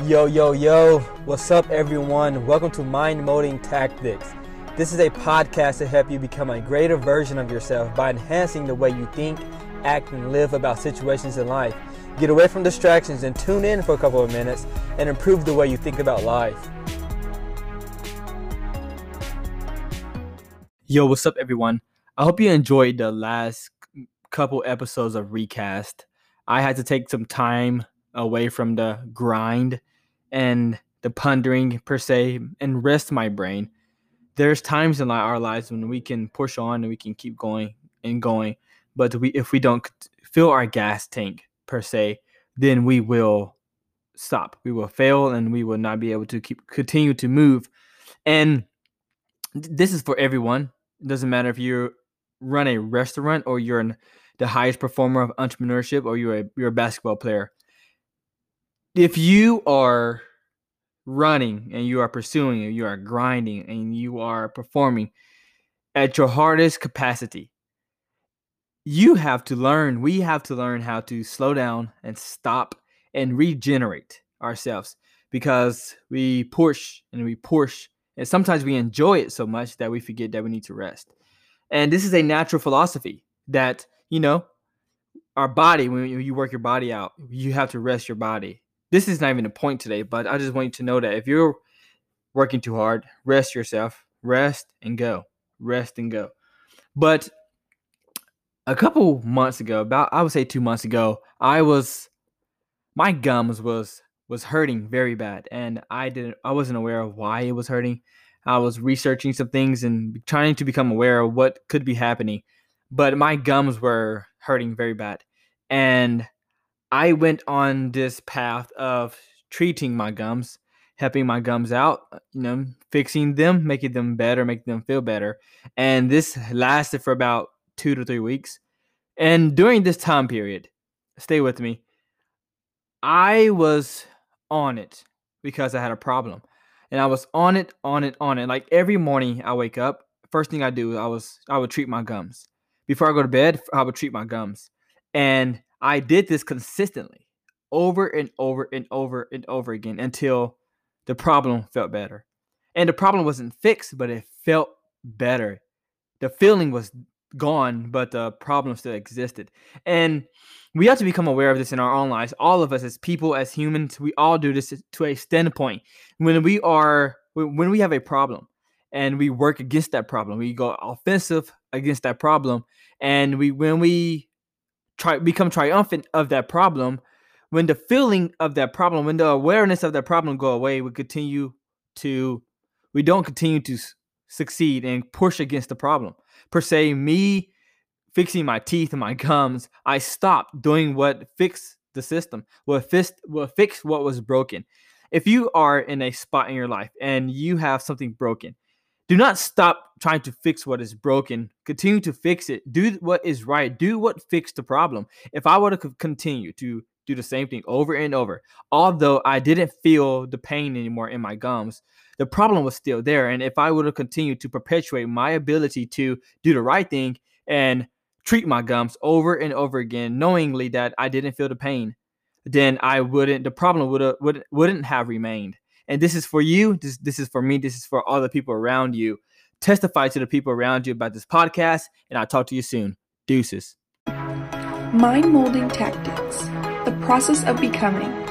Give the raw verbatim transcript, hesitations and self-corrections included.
Yo, yo, yo, what's up everyone? Welcome to Mind Molding Tactics. This is a podcast to help you become a greater version of yourself by enhancing the way you think, act, and live about situations in life. Get away from distractions and tune in for a couple of minutes and improve the way you think about life. Yo, what's up everyone? I hope you enjoyed the last couple episodes of Recast. I had to take some time away from the grind and the pondering per se and rest my brain. There's times in our lives when we can push on and we can keep going and going, but we if we don't fill our gas tank per se, then we will stop. We will fail and we will not be able to keep continue to move. And this is for everyone. It doesn't matter if you run a restaurant or you're an, the highest performer of entrepreneurship or you're a, you're a basketball player. If you are running and you are pursuing and you are grinding and you are performing at your hardest capacity, you have to learn, we have to learn how to slow down and stop and regenerate ourselves, because we push and we push. And sometimes we enjoy it so much that we forget that we need to rest. And this is a natural philosophy that, you know, our body, when you work your body out, you have to rest your body. This is not even the point today, but I just want you to know that if you're working too hard, rest yourself, rest and go, rest and go. But a couple months ago, about, I would say two months ago, I was, my gums was, was hurting very bad, and I didn't I wasn't aware of why it was hurting. I was researching some things and trying to become aware of what could be happening, but my gums were hurting very bad. And I went on this path of treating my gums, helping my gums out, you know, fixing them, making them better, making them feel better. And this lasted for about two to three weeks. And during this time period, stay with me, I was on it because I had a problem, and I was on it, on it, on it. Like every morning I wake up, first thing I do, I was, I would treat my gums. Before I go to bed, I would treat my gums. And I did this consistently over and over and over and over again until the problem felt better. And the problem wasn't fixed, but it felt better. The feeling was gone, but the problem still existed. And we have to become aware of this in our own lives. All of us as people, as humans, we all do this to a standpoint. When we are, when we have a problem and we work against that problem, we go offensive against that problem. And we, when we try become triumphant of that problem, when the feeling of that problem, when the awareness of that problem go away, we continue to, we don't continue to succeed and push against the problem. Per se, me fixing my teeth and my gums, I stopped doing what fixed the system, what fixed, what fixed what was broken. If you are in a spot in your life and you have something broken, do not stop trying to fix what is broken. Continue to fix it. Do what is right. Do what fixed the problem. If I were to continue to do the same thing over and over, although I didn't feel the pain anymore in my gums, the problem was still there. And if I would have continued to perpetuate my ability to do the right thing and treat my gums over and over again, knowingly that I didn't feel the pain, then I wouldn't, the problem would have, would, wouldn't have remained. And this is for you. This, this is for me. This is for all the people around you. Testify to the people around you about this podcast, and I'll talk to you soon. Deuces. Mind Molding Tactics. The process of becoming.